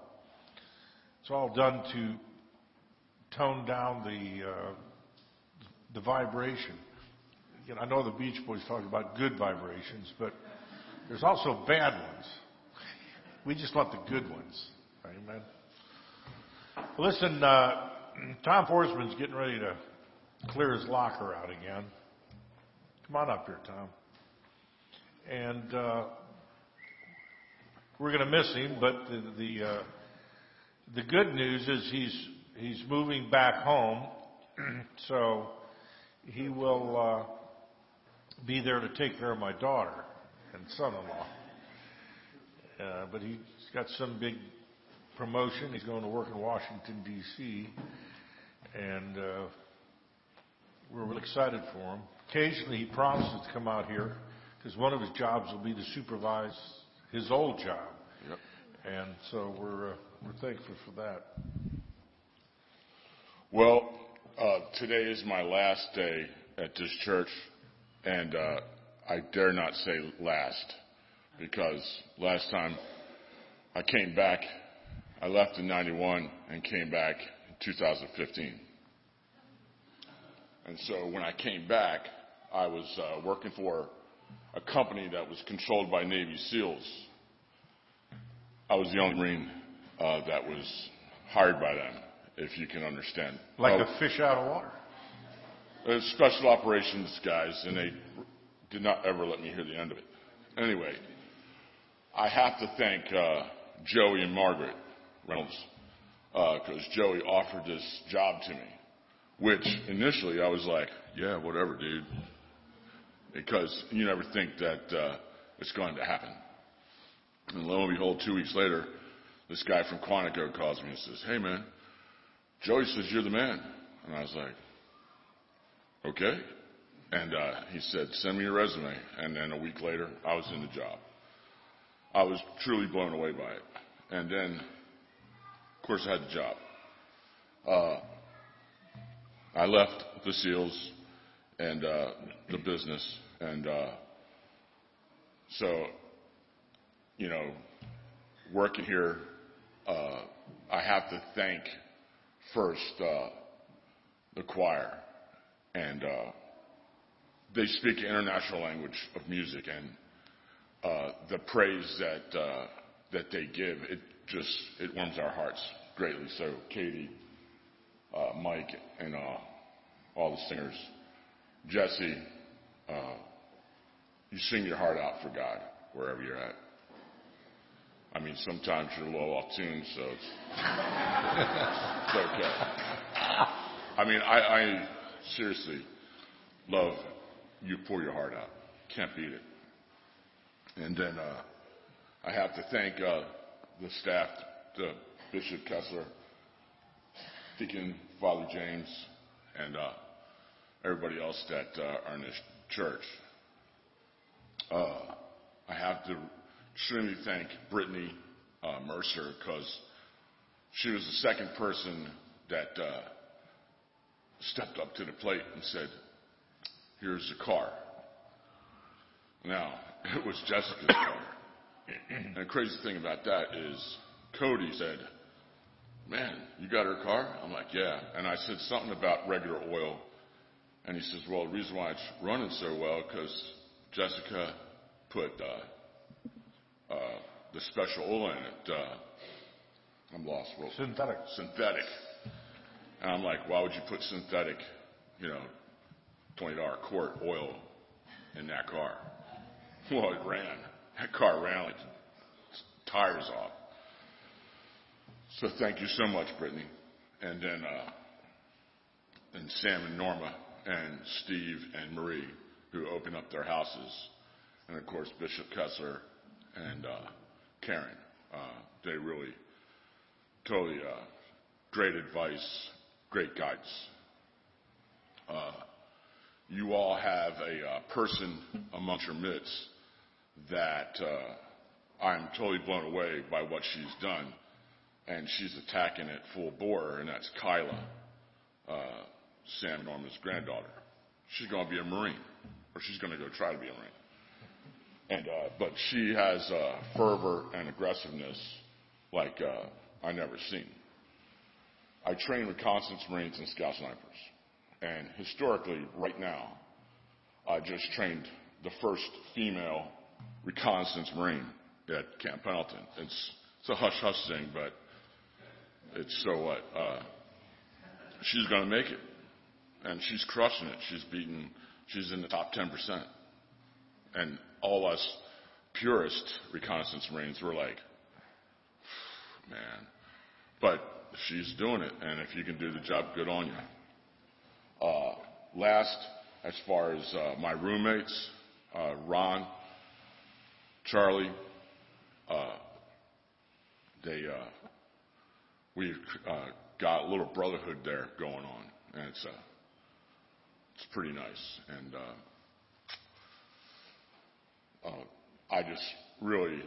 done to tone down the vibration. You know, I know the Beach Boys talk about good vibrations, but there's also bad ones. We just want the good ones. Amen. Listen. Tom Forsman's getting ready to clear his locker out again. Come on up here, Tom. And we're going to miss him, but the good news is he's moving back home, so he will be there to take care of my daughter and son-in-law. But he's got some big promotion. He's going to work in Washington, D.C., and we're really excited for him. Occasionally he promises to come out here because one of his jobs will be to supervise his old job. Yep. And so we're thankful for that. Well, today is my last day at this church, and I dare not say last, because last time I came back, I left in 91 and came back in 2015. And so when I came back, I was working for a company that was controlled by Navy SEALs. I was the only Marine that was hired by them, if you can understand. Like a fish out of water. Special operations guys, and they did not ever let me hear the end of it. Anyway, I have to thank Joey and Margaret Reynolds, because Joey offered this job to me, which initially I was like, yeah, whatever, dude, because you never think that it's going to happen. And lo and behold, 2 weeks later, this guy from Quantico calls me and says, hey, man, Joey says you're the man. And I was like, okay. And he said, send me your resume. And then a week later, I was in the job. I was truly blown away by it. And then, of course, I had the job. I left the SEALs and the business. And so, you know, working here, I have to thank first the choir. And they speak an international language of music, and the praise that they give, it warms our hearts greatly. So Katie, Mike, and all the singers, Jesse, you sing your heart out for God wherever you're at. I mean, sometimes you're a little off tune, so it's okay. I mean, I seriously love you. Pour your heart out. Can't beat it. And then I have to thank the staff, the Bishop Kessler, Deacon Father James, and everybody else that are in this church. I have to extremely thank Brittany Mercer, because she was the second person that stepped up to the plate and said, here's the car. Now, it was Jessica's car. And the crazy thing about that is Cody said, man, you got her car? I'm like, yeah. And I said something about regular oil. And he says, well, the reason why it's running so well because Jessica put the special oil in it. I'm lost. Well, synthetic. And I'm like, why would you put synthetic, $20 quart oil in that car? Well, it ran. That car ran like tires off. So thank you so much, Brittany. And then and Sam and Norma and Steve and Marie, who opened up their houses. And, of course, Bishop Kessler and Karen. They really totally great advice, great guides. You all have a person amongst your midst that I'm totally blown away by what she's done, and she's attacking it full bore, and that's Kyla, Sam Norman's granddaughter. She's going to be a Marine, or she's going to go try to be a Marine. And but she has fervor and aggressiveness like I never seen. I train with Constance Marines and Scout Snipers, and historically, right now, I just trained the first female reconnaissance Marine at Camp Pendleton. It's a hush-hush thing, but it's so what. she's going to make it. And she's crushing it. She's in the top 10%. And all us purist reconnaissance Marines were like, man. But she's doing it. And if you can do the job, good on you. Last, as far as my roommates, Ron, Charlie, we got a little brotherhood there going on, and it's pretty nice. And I just really,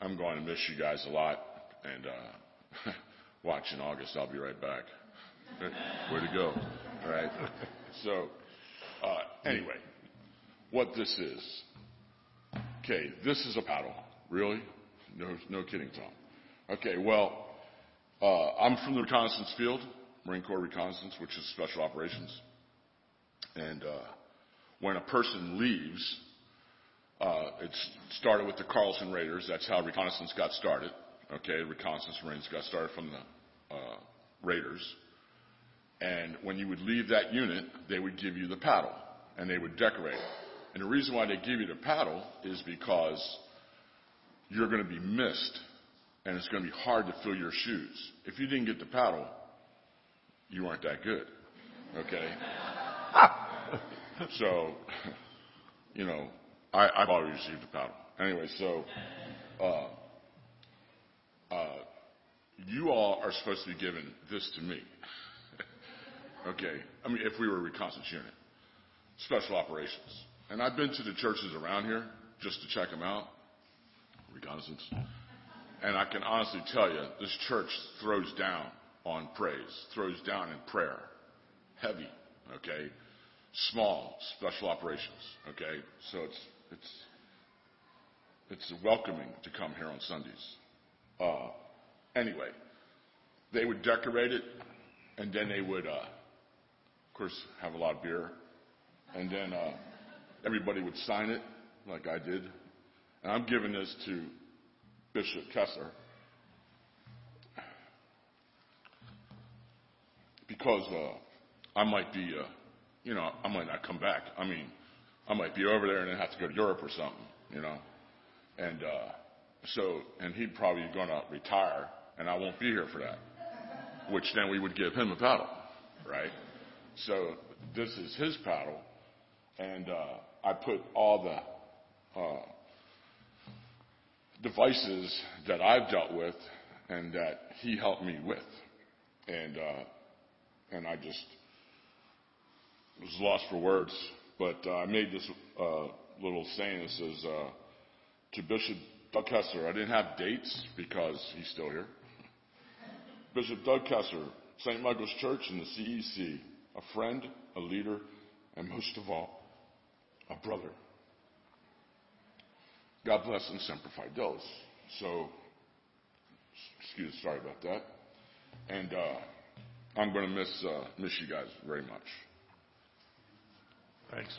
I'm going to miss you guys a lot. And watch in August, I'll be right back. Way to go! All right. So anyway, what this is? Okay, this is a paddle. Really? No kidding, Tom. Okay, well, I'm from the reconnaissance field, Marine Corps reconnaissance, which is special operations. And when a person leaves, it started with the Carlson Raiders. That's how reconnaissance got started. Okay, reconnaissance Marines got started from the Raiders. And when you would leave that unit, they would give you the paddle, and they would decorate it. And the reason why they give you the paddle is because you're going to be missed, and it's going to be hard to fill your shoes. If you didn't get the paddle, you weren't that good, okay? So, you know, I've always received the paddle. Anyway, so you all are supposed to be giving this to me, okay? I mean, if we were a reconnaissance unit, special operations. And I've been to the churches around here just to check them out. Reconnaissance. And I can honestly tell you, this church throws down on praise, throws down in prayer. Heavy, okay? Small, special operations, okay? So it's welcoming to come here on Sundays. Anyway, they would decorate it, and then they would, of course, have a lot of beer. And then everybody would sign it, like I did. And I'm giving this to Bishop Kessler because I might be, I might not come back. I mean, I might be over there and then have to go to Europe or something, you know. And so he'd probably going to retire, and I won't be here for that, which then we would give him a paddle, right? So this is his paddle, and I put all the devices that I've dealt with and that he helped me with. And I just was lost for words. But I made this little saying that says, to Bishop Doug Kessler, I didn't have dates because he's still here. Bishop Doug Kessler, St. Michael's Church and the CEC, a friend, a leader, and most of all, a brother. God bless and semper fidelis. So, sorry about that. And I'm going to miss you guys very much. Thanks.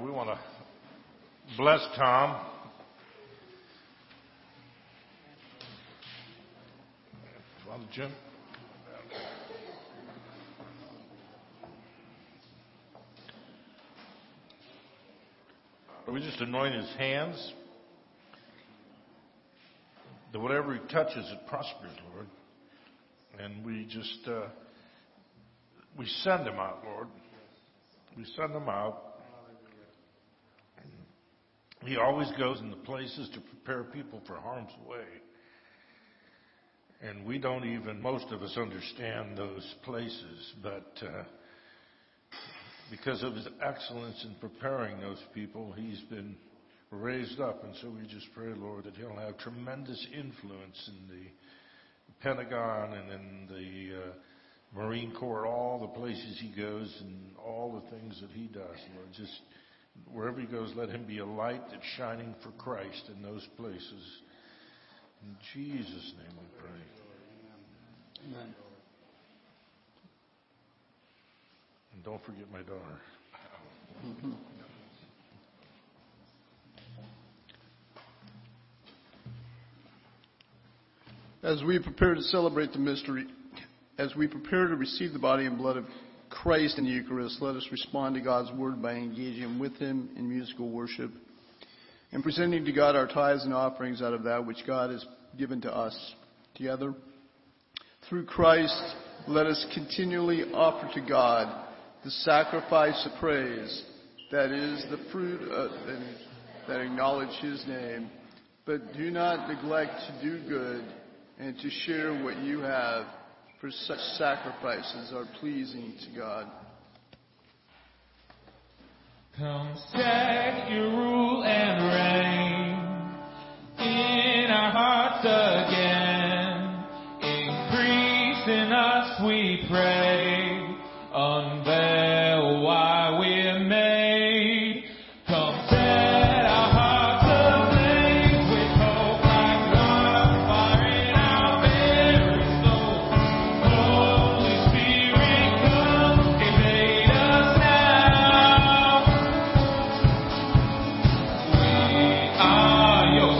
We want to bless Tom. Father Jim. We just anoint his hands that whatever he touches, it prospers, Lord. And we just, we send him out, Lord. We send him out. He always goes into places to prepare people for harm's way. And we don't even, most of us, understand those places. But because of his excellence in preparing those people, he's been raised up. And so we just pray, Lord, that he'll have tremendous influence in the Pentagon and in the Marine Corps, all the places he goes and all the things that he does. Lord, just wherever he goes, let him be a light that's shining for Christ in those places. In Jesus' name we pray. And don't forget my daughter. As we prepare to celebrate the mystery, as we prepare to receive the body and blood of Christ in the Eucharist, let us respond to God's word by engaging with him in musical worship and presenting to God our tithes and offerings out of that which God has given to us. Together, through Christ, let us continually offer to God the sacrifice of praise, that is the fruit that acknowledge his name. But do not neglect to do good and to share what you have, for such sacrifices are pleasing to God. Come set your rule and reign in our hearts again. Increase in us, we pray. Unveil why we're made. Come set our hearts ablaze with hope like wildfire in our very soul. Holy Spirit, come invade us now. We are your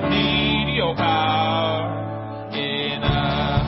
church. We need your power in us.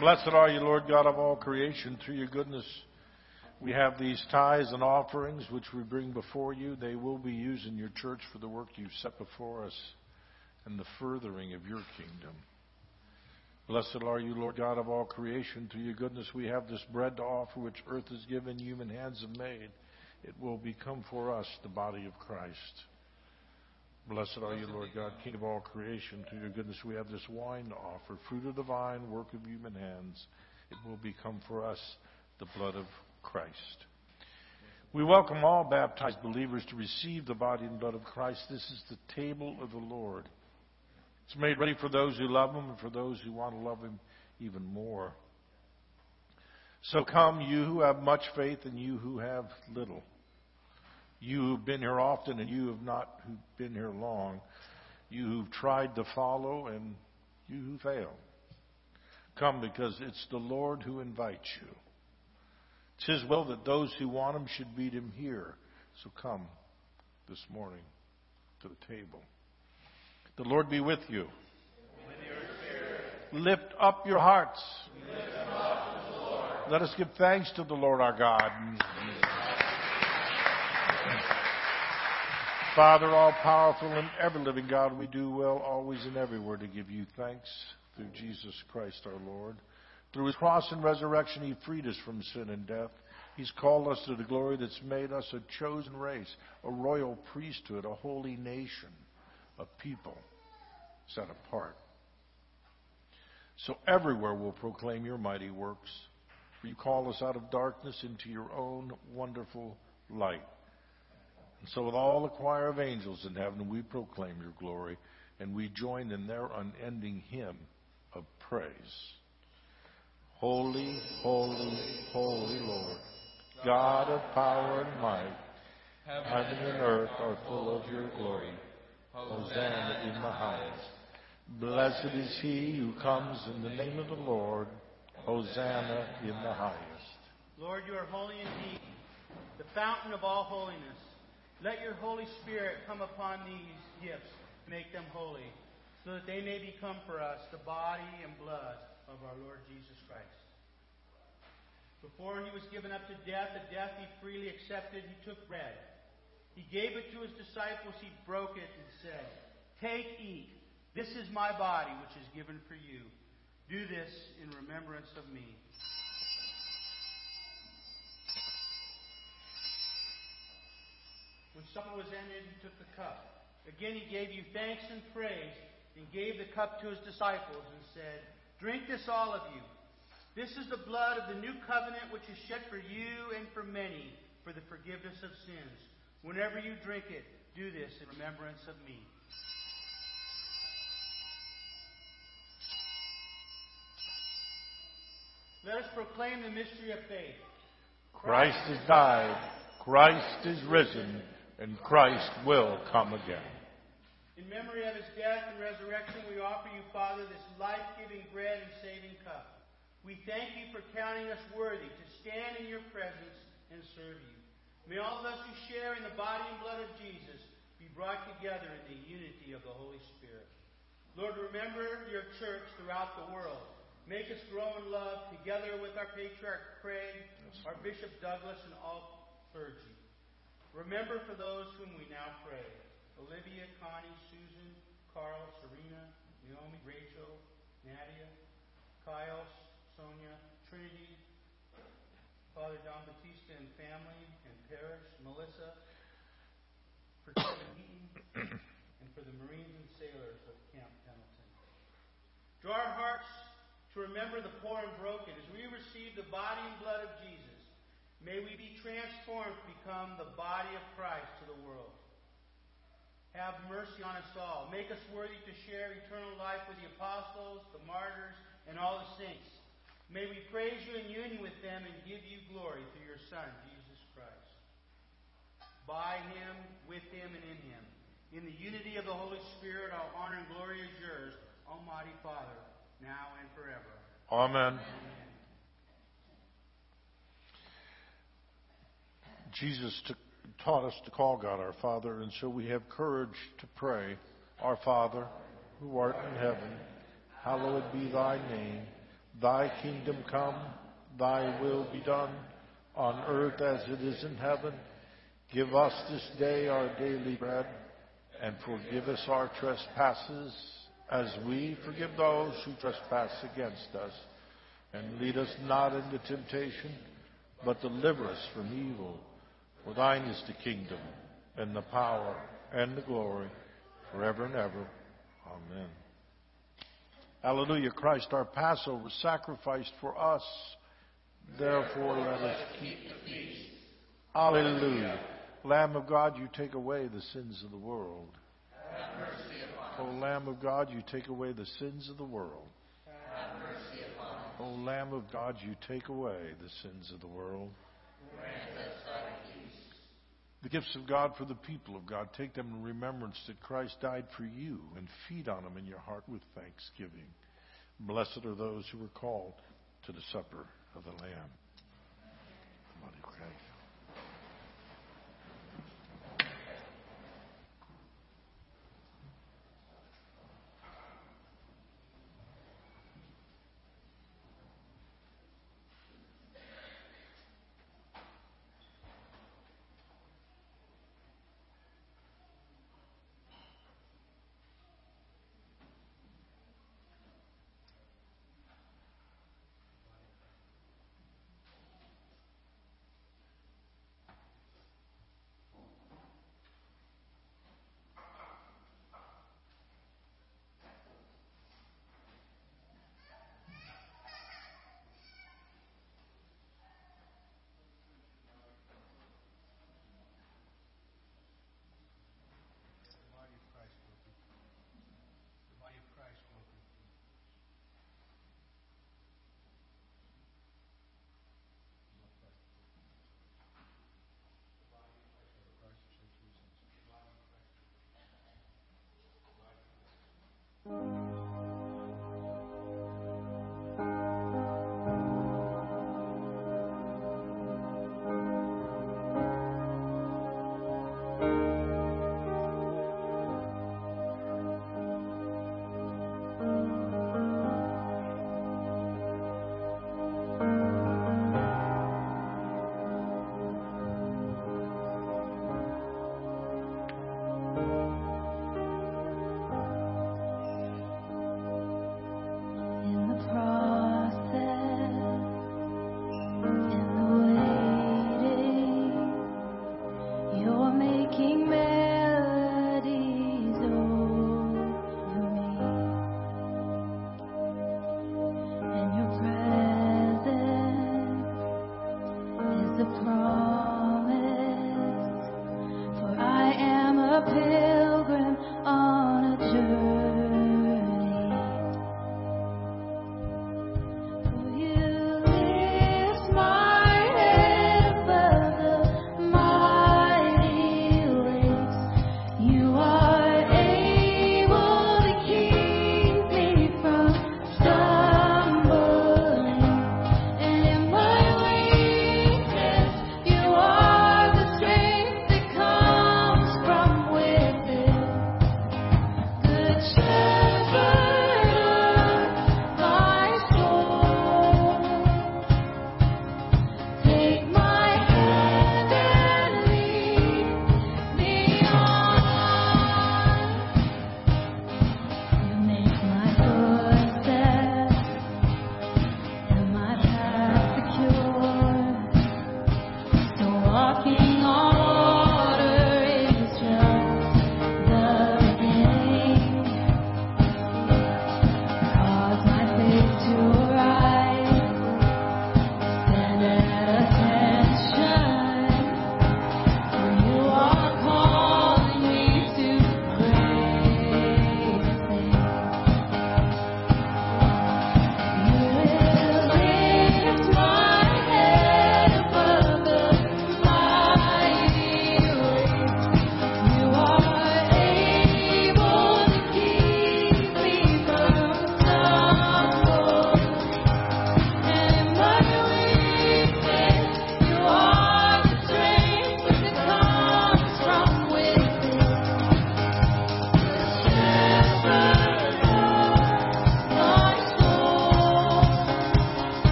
Blessed are you, Lord God of all creation. Through your goodness, we have these tithes and offerings which we bring before you. They will be used in your church for the work you've set before us and the furthering of your kingdom. Blessed are you, Lord God of all creation. Through your goodness, we have this bread to offer which earth has given, human hands have made. It will become for us the body of Christ. Blessed are you, Lord God, King of all creation. Through your goodness, we have this wine to offer, fruit of the vine, work of human hands. It will become for us the blood of Christ. We welcome all baptized believers to receive the body and blood of Christ. This is the table of the Lord. It's made ready for those who love him and for those who want to love him even more. So come, you who have much faith and you who have little. You who've been here often and you who have not been here long. You who've tried to follow and you who failed. Come, because it's the Lord who invites you. It's his will that those who want him should meet him here. So come this morning to the table. The Lord be with you. With your spirit. Lift up your hearts. Lift them up to the Lord. Let us give thanks to the Lord our God. Father, all-powerful and ever-living God, we do well always and everywhere to give you thanks through Jesus Christ our Lord. Through his cross and resurrection, he freed us from sin and death. He's called us to the glory that's made us a chosen race, a royal priesthood, a holy nation, a people set apart. So everywhere we'll proclaim your mighty works. For you call us out of darkness into your own wonderful light. And so with all the choir of angels in heaven, we proclaim your glory, and we join in their unending hymn of praise. Holy, holy, holy Lord, God of power and might, heaven and earth are full of your glory. Hosanna in the highest. Blessed is he who comes in the name of the Lord. Hosanna in the highest. Lord, you are holy indeed, the fountain of all holiness. Let your Holy Spirit come upon these gifts, make them holy, so that they may become for us the body and blood of our Lord Jesus Christ. Before he was given up to death, a death he freely accepted, he took bread. He gave it to his disciples, he broke it and said, "Take, eat, this is my body which is given for you. Do this in remembrance of me." When supper was ended, he took the cup. Again he gave you thanks and praise, and gave the cup to his disciples and said, "Drink this, all of you. This is the blood of the new covenant which is shed for you and for many for the forgiveness of sins. Whenever you drink it, do this in remembrance of me." Let us proclaim the mystery of faith. Christ is died, Christ is risen, and Christ will come again. In memory of his death and resurrection, we offer you, Father, this life-giving bread and saving cup. We thank you for counting us worthy to stand in your presence and serve you. May all of us who share in the body and blood of Jesus be brought together in the unity of the Holy Spirit. Lord, remember your church throughout the world. Make us grow in love together with our patriarch Craig, our Bishop Douglas, and all clergy. Remember for those whom we now pray: Olivia, Connie, Susan, Carl, Serena, Naomi, Rachel, Nadia, Kyle, Sonia, Trinity, Father Don Batista and family, and Parrish, Melissa, for Kevin Heaton, and for the Marines and sailors of Camp Pendleton. Draw our hearts to remember the poor and broken as we receive the body and blood of Jesus. May we be transformed to become the body of Christ to the world. Have mercy on us all. Make us worthy to share eternal life with the apostles, the martyrs, and all the saints. May we praise you in union with them and give you glory through your Son, Jesus Christ. By him, with him, and in him, in the unity of the Holy Spirit, all honor and glory is yours, Almighty Father, now and forever. Amen. Amen. Jesus taught us to call God our Father, and so we have courage to pray, "Our Father, who art in heaven, hallowed be thy name. Thy kingdom come, thy will be done, on earth as it is in heaven. Give us this day our daily bread, and forgive us our trespasses, as we forgive those who trespass against us. And lead us not into temptation, but deliver us from evil. For thine is the kingdom, and the power, and the glory, forever and ever. Amen. Hallelujah. Christ, our Passover, sacrificed for us. Therefore, let us keep the feast. Hallelujah. Lamb of God, you take away the sins of the world. Have mercy upon us. O Lamb of God, you take away the sins of the world. Have mercy upon us. O Lamb of God, you take away the sins of the world. Grant us thy peace. The gifts of God for the people of God, take them in remembrance that Christ died for you, and feed on them in your heart with thanksgiving. Blessed are those who are called to the supper of the Lamb. Bloody Christ.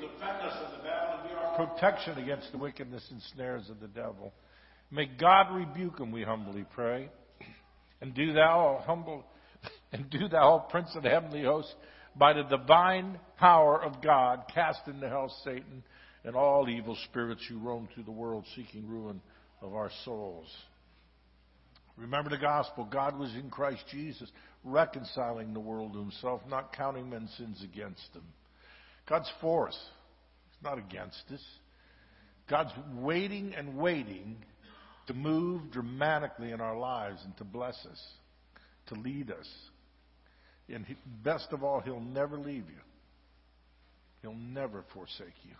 defend us in the battle and be our protection against the wickedness and snares of the devil. May God rebuke him, we humbly pray. And do thou, O Prince of the Heavenly Host, by the divine power of God, cast into hell Satan and all evil spirits who roam through the world seeking ruin of our souls. Remember the gospel. God was in Christ Jesus, reconciling the world to himself, not counting men's sins against them. God's for us. He's not against us. God's waiting and waiting to move dramatically in our lives and to bless us, to lead us. And best of all, he'll never leave you. He'll never forsake you.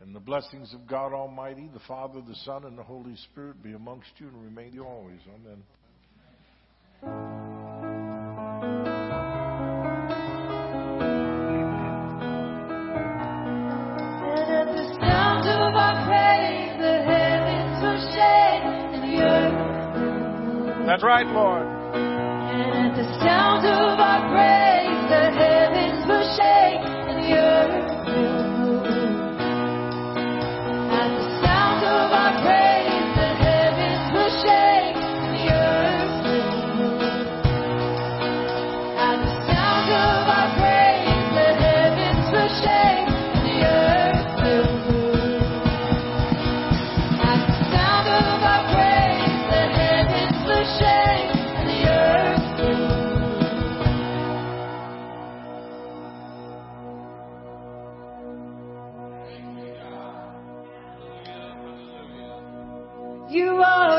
And the blessings of God Almighty, the Father, the Son, and the Holy Spirit be amongst you and remain with you always. Amen. That's right, Lord. And at the sound of our praise, the heavens will shake and the earth will move. At the sound of our praise, the heavens will shake and the earth will move. At the sound of our praise, the heavens will shake and the earth will move. At the sound of our praise, the heavens will shake. You are